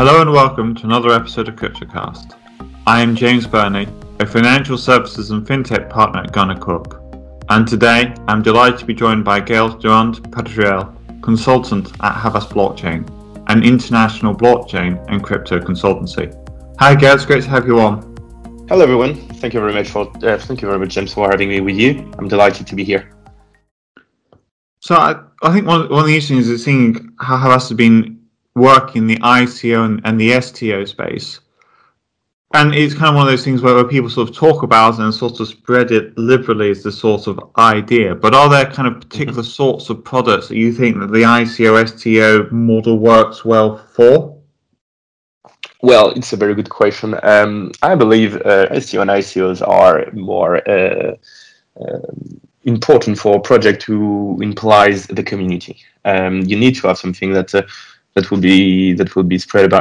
Hello and welcome to another episode of CryptoCast. I am James Burney, a financial services and fintech partner at Gunnercook, and today I'm delighted to be joined by Gail Durand-Pedriel, consultant at Havas Blockchain, an international blockchain and crypto consultancy. Hi Gail, it's great to have you on. Hello everyone. Thank you very much James, for having me with you. I'm delighted to be here. So I think one of the issues is seeing how Havas has been working in the ICO and the STO space. And it's kind of one of those things where people sort of talk about it and sort of spread it liberally as the sort of idea. But are there kind of particular sorts of products that you think that the ICO STO model works well for? Well, it's a very good question. I believe STO and ICOs are more important for a project who implies the community. You need to have something that will be spread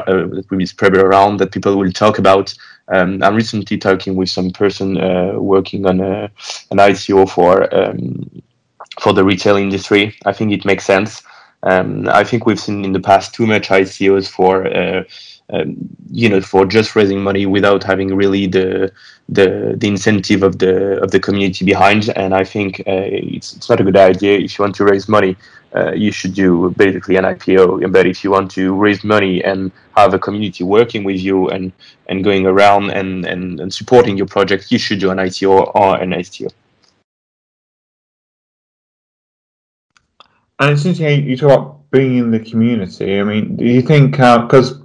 around, that people will talk about. I'm recently talking with some person working on an ICO for the retail industry. I think it makes sense. I think we've seen in the past too much ICOs for just raising money without having really the incentive of the community behind. And I think it's not a good idea. If you want to raise money, you should do basically an IPO. But if you want to raise money and have a community working with you and going around and supporting your project, you should do an ICO or an STO. And it's interesting you talk about being in the community. I mean, do you think because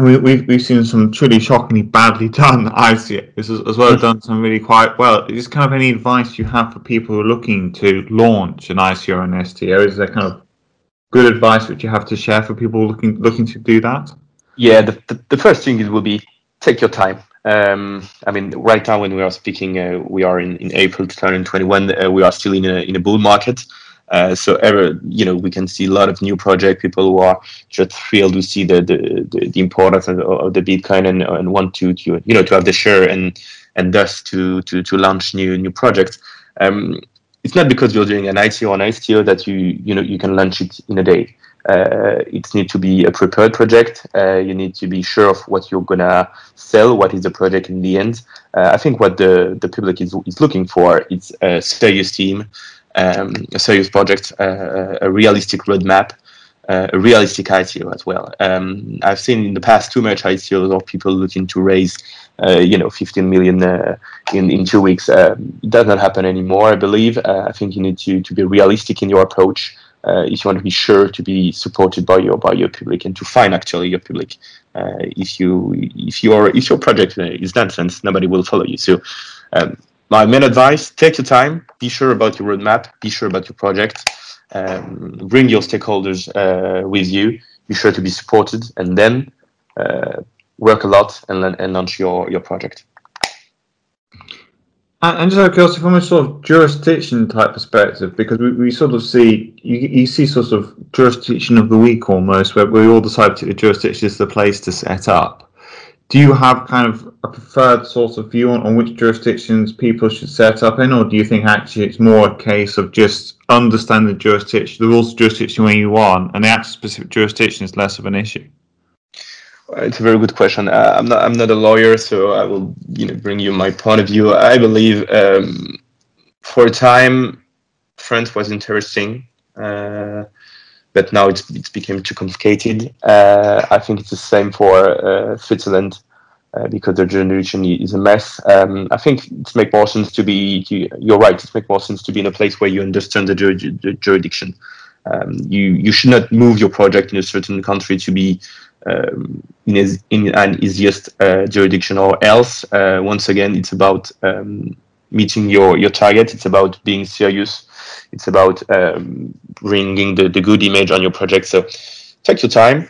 we've seen some truly shockingly badly done ICOs as well as done some really quite well. Is kind of any advice you have for people who are looking to launch an ICO or an STO? Is there kind of good advice which you have to share for people looking to do that? Yeah, the first thing will be take your time. I mean, right now when we are speaking, we are in April 2021. We are still in a bull market. So we can see a lot of new project people who are just thrilled to see the importance of the Bitcoin and want to have the share and thus to launch new projects. It's not because you're doing an ICO or an STO that you can launch it in a day. It needs to be a prepared project. You need to be sure of what you're gonna sell, what is the project in the end. I think what the public is looking for is a serious team, a serious project, a realistic roadmap, a realistic ICO as well. I've seen in the past too much ICOs of people looking to raise, 15 million in 2 weeks. It does not happen anymore, I believe. I think you need to be realistic in your approach if you want to be sure to be supported by your public and to find actually your public. If your project is nonsense, nobody will follow you. So. My main advice, take your time, be sure about your roadmap, be sure about your project, bring your stakeholders with you, be sure to be supported, and then work a lot and launch your project. And just out of curiosity, from a sort of jurisdiction type perspective, because we sort of see, you see sort of jurisdiction of the week almost, where we all decide the jurisdiction is the place to set up. Do you have kind of a preferred sort of view on which jurisdictions people should set up in, or do you think actually it's more a case of just understanding the jurisdiction, the rules of jurisdiction where you are, and the actual specific jurisdiction is less of an issue? It's a very good question. I'm not a lawyer, so I will bring you my point of view. I believe for a time France was interesting. But now it's became too complicated. I think it's the same for Switzerland because their generation is a mess. I think it makes more sense to be. You're right. It makes more sense to be in a place where you understand the jurisdiction. You should not move your project in a certain country to be in an easiest jurisdiction or else. Once again, it's about meeting your target. It's about being serious. It's about bringing the good image on your project. So take your time,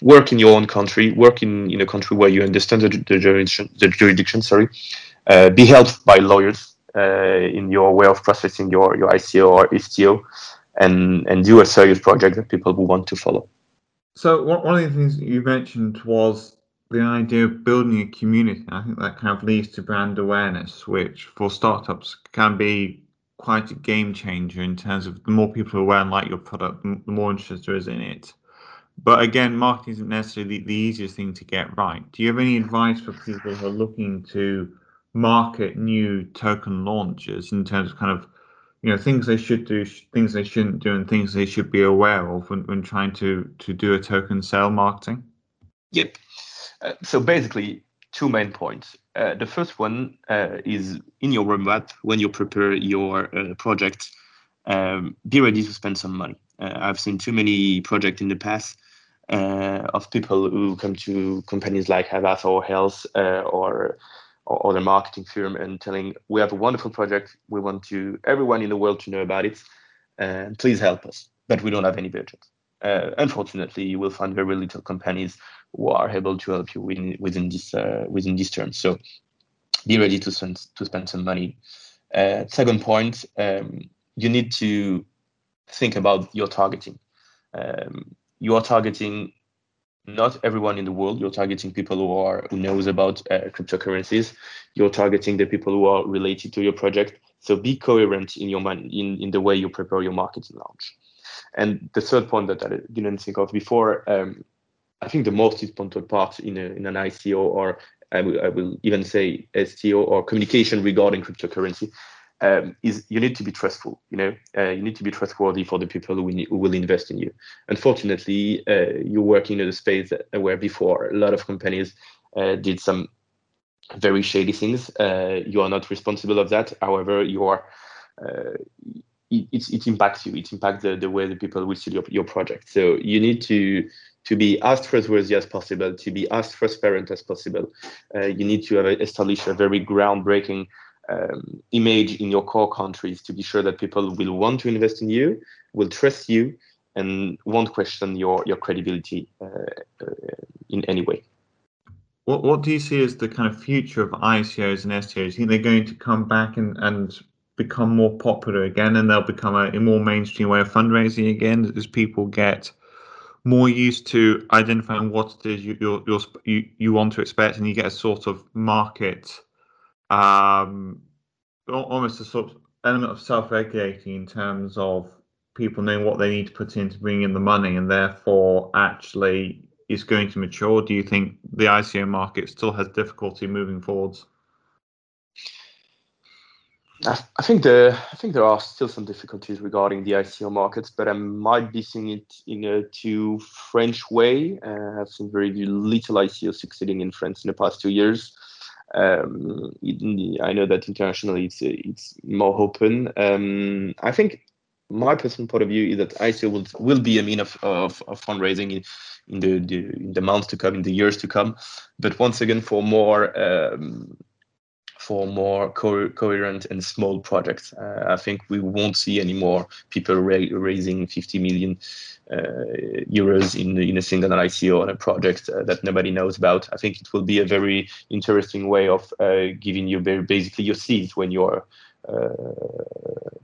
work in your own country, work in a country where you understand the jurisdiction. Be helped by lawyers in your way of processing your ICO or STO and do a serious project that people will want to follow. So one of the things that you mentioned was the idea of building a community. I think that kind of leads to brand awareness, which for startups can be quite a game changer in terms of the more people who are aware and like your product, the more interest there is in it. But again, marketing isn't necessarily the easiest thing to get right. Do you have any advice for people who are looking to market new token launches in terms of kind of, you know, things they should do, things they shouldn't do, and things they should be aware of when trying to do a token sale marketing? Yep. So basically, two main points. The first one is in your roadmap when you prepare your project, be ready to spend some money. I've seen too many projects in the past of people who come to companies like Havas or Health or other marketing firm and telling, we have a wonderful project. We want to everyone in the world to know about it. Please help us. But we don't have any budget. Unfortunately, you will find very little companies who are able to help you within these terms. So be ready to spend some money. Second point, you need to think about your targeting. You are targeting not everyone in the world. You're targeting people who knows about cryptocurrencies. You're targeting the people who are related to your project. So be coherent in your mind, in the way you prepare your marketing launch. And the third point that I didn't think of before, I think the most important part in an ICO, or I will even say STO, or communication regarding cryptocurrency, is you need to be trustful. You need to be trustworthy for the people who will invest in you. Unfortunately, you're working in a space where before a lot of companies did some very shady things. You are not responsible of that. However, you are. It impacts you. It impacts the way the people will see your project. So you need to be as trustworthy as possible, to be as transparent as possible. You need to establish a very groundbreaking image in your core countries to be sure that people will want to invest in you, will trust you, and won't question your credibility in any way. What do you see as the kind of future of ICOs and STOs? Do you think they're going to come back and become more popular again, and they'll become a more mainstream way of fundraising again as people get more used to identifying what it is you want to expect, and you get a sort of market, almost a sort of element of self-regulating in terms of people knowing what they need to put in to bring in the money, and therefore actually is going to mature? Do you think the ICO market still has difficulty moving forwards? I think there are still some difficulties regarding the ICO markets, but I might be seeing it in a too French way. I've seen very little ICO succeeding in France in the past 2 years. I know that internationally it's more open. I think my personal point of view is that ICO will be a mean of fundraising in the months to come, in the years to come. But once again, for more coherent and small projects. I think we won't see any more people raising 50 million euros in a single ICO on a project that nobody knows about. I think it will be a very interesting way of giving you basically your seeds when you're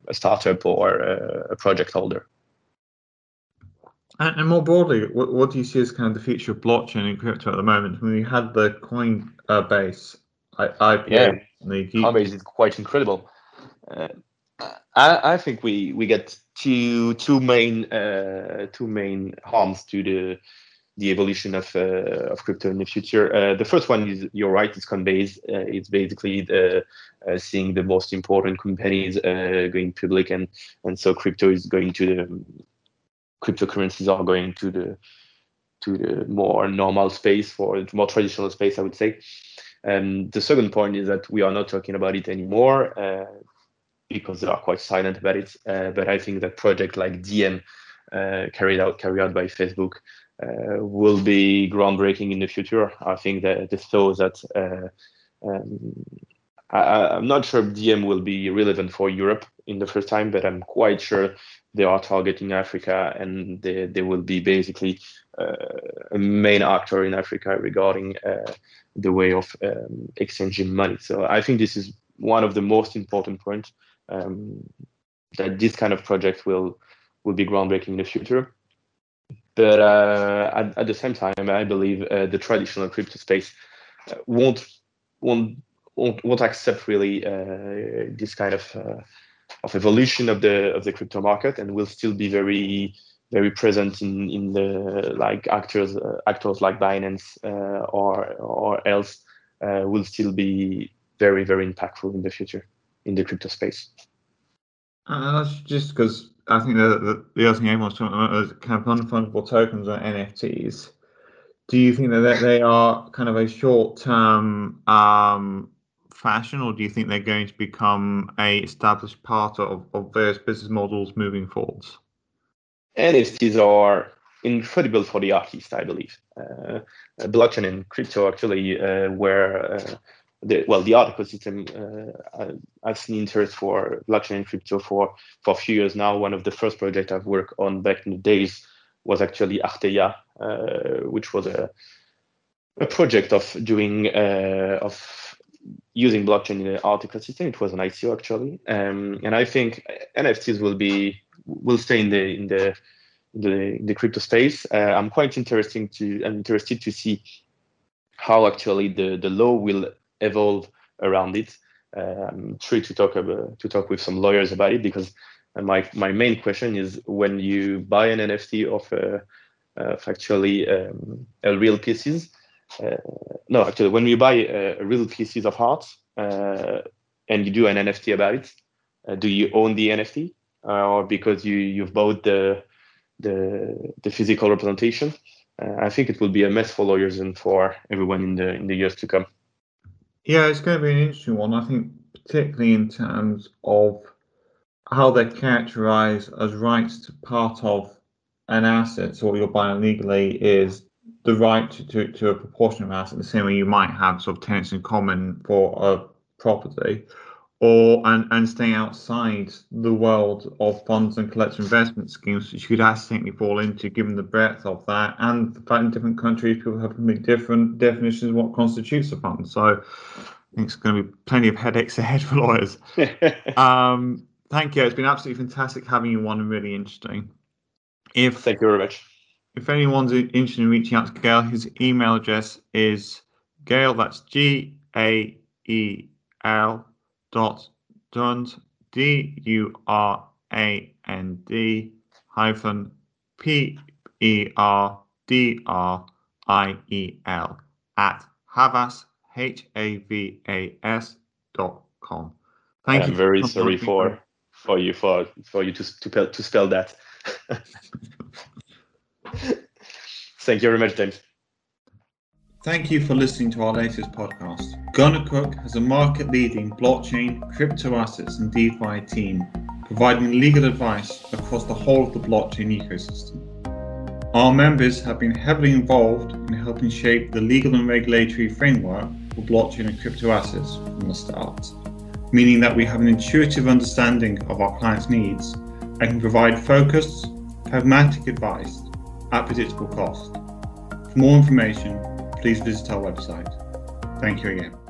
a startup or a project holder. And more broadly, what do you see as kind of the future of blockchain and crypto at the moment? When we had the Coinbase Coinbase is quite incredible. I think we get two main harms to the evolution of crypto in the future. The first one is, you're right, it's Coinbase. It's basically seeing the most important companies going public, and so crypto is going to cryptocurrencies are going to the more normal space, or more traditional space, I would say. The second point is that we are not talking about it anymore because they are quite silent about it. But I think that project like DiEM carried out by Facebook will be groundbreaking in the future. I think that they saw that I'm not sure DiEM will be relevant for Europe in the first time, but I'm quite sure they are targeting Africa, and they will be basically a main actor in Africa regarding the way of exchanging money. So I think this is one of the most important points, that this kind of project will be groundbreaking in the future. But at the same time, I believe the traditional crypto space won't accept really this kind of evolution of the crypto market, and will still be very very present in the like actors like Binance or else will still be very, very impactful in the future in the crypto space. That's just because I think the other thing everyone's talking about is kind of non-fungible tokens and NFTs. Do you think that they are kind of a short-term fashion, or do you think they're going to become a established part of various business models moving forwards? NFTs are incredible for the artist, I believe. Blockchain and crypto actually were... The art ecosystem I've seen interest for blockchain and crypto for a few years now. One of the first projects I've worked on back in the days was actually Arteya, which was a project of doing of using blockchain in the art ecosystem. It was an ICO actually, and I think NFTs will stay in the crypto space. I'm quite interested to see how actually the law will evolve around it. I'm trying to talk with some lawyers about it, because my main question is, when you buy an NFT when you buy real pieces of art and you do an NFT about it, do you own the NFT or because you've bought the physical representation? I think it will be a mess for lawyers and for everyone in the years to come. Yeah, it's going to be an interesting one, I think, particularly in terms of how they're characterised as rights to part of an asset. So what you're buying legally is the right to a proportion of an asset, the same way you might have sort of tenants in common for a property, and staying outside the world of funds and collective investment schemes, which you could accidentally fall into, given the breadth of that, and the fact in different countries people have different definitions of what constitutes a fund. So I think it's going to be plenty of headaches ahead for lawyers. Thank you. It's been absolutely fantastic having you on, and really interesting. Thank you very much. If anyone's interested in reaching out to Gail, his email address is Gail, that's GAIL.Durand-Pedriel @Havas havas.com. Thank you. I'm very sorry for you to spell that. Thank you very much, James. Thank you for listening to our latest podcast. Gunnercook has a market-leading blockchain, crypto assets and DeFi team, providing legal advice across the whole of the blockchain ecosystem. Our members have been heavily involved in helping shape the legal and regulatory framework for blockchain and crypto assets from the start, meaning that we have an intuitive understanding of our clients' needs and can provide focused, pragmatic advice at predictable cost. For more information, please visit our website. Thank you again.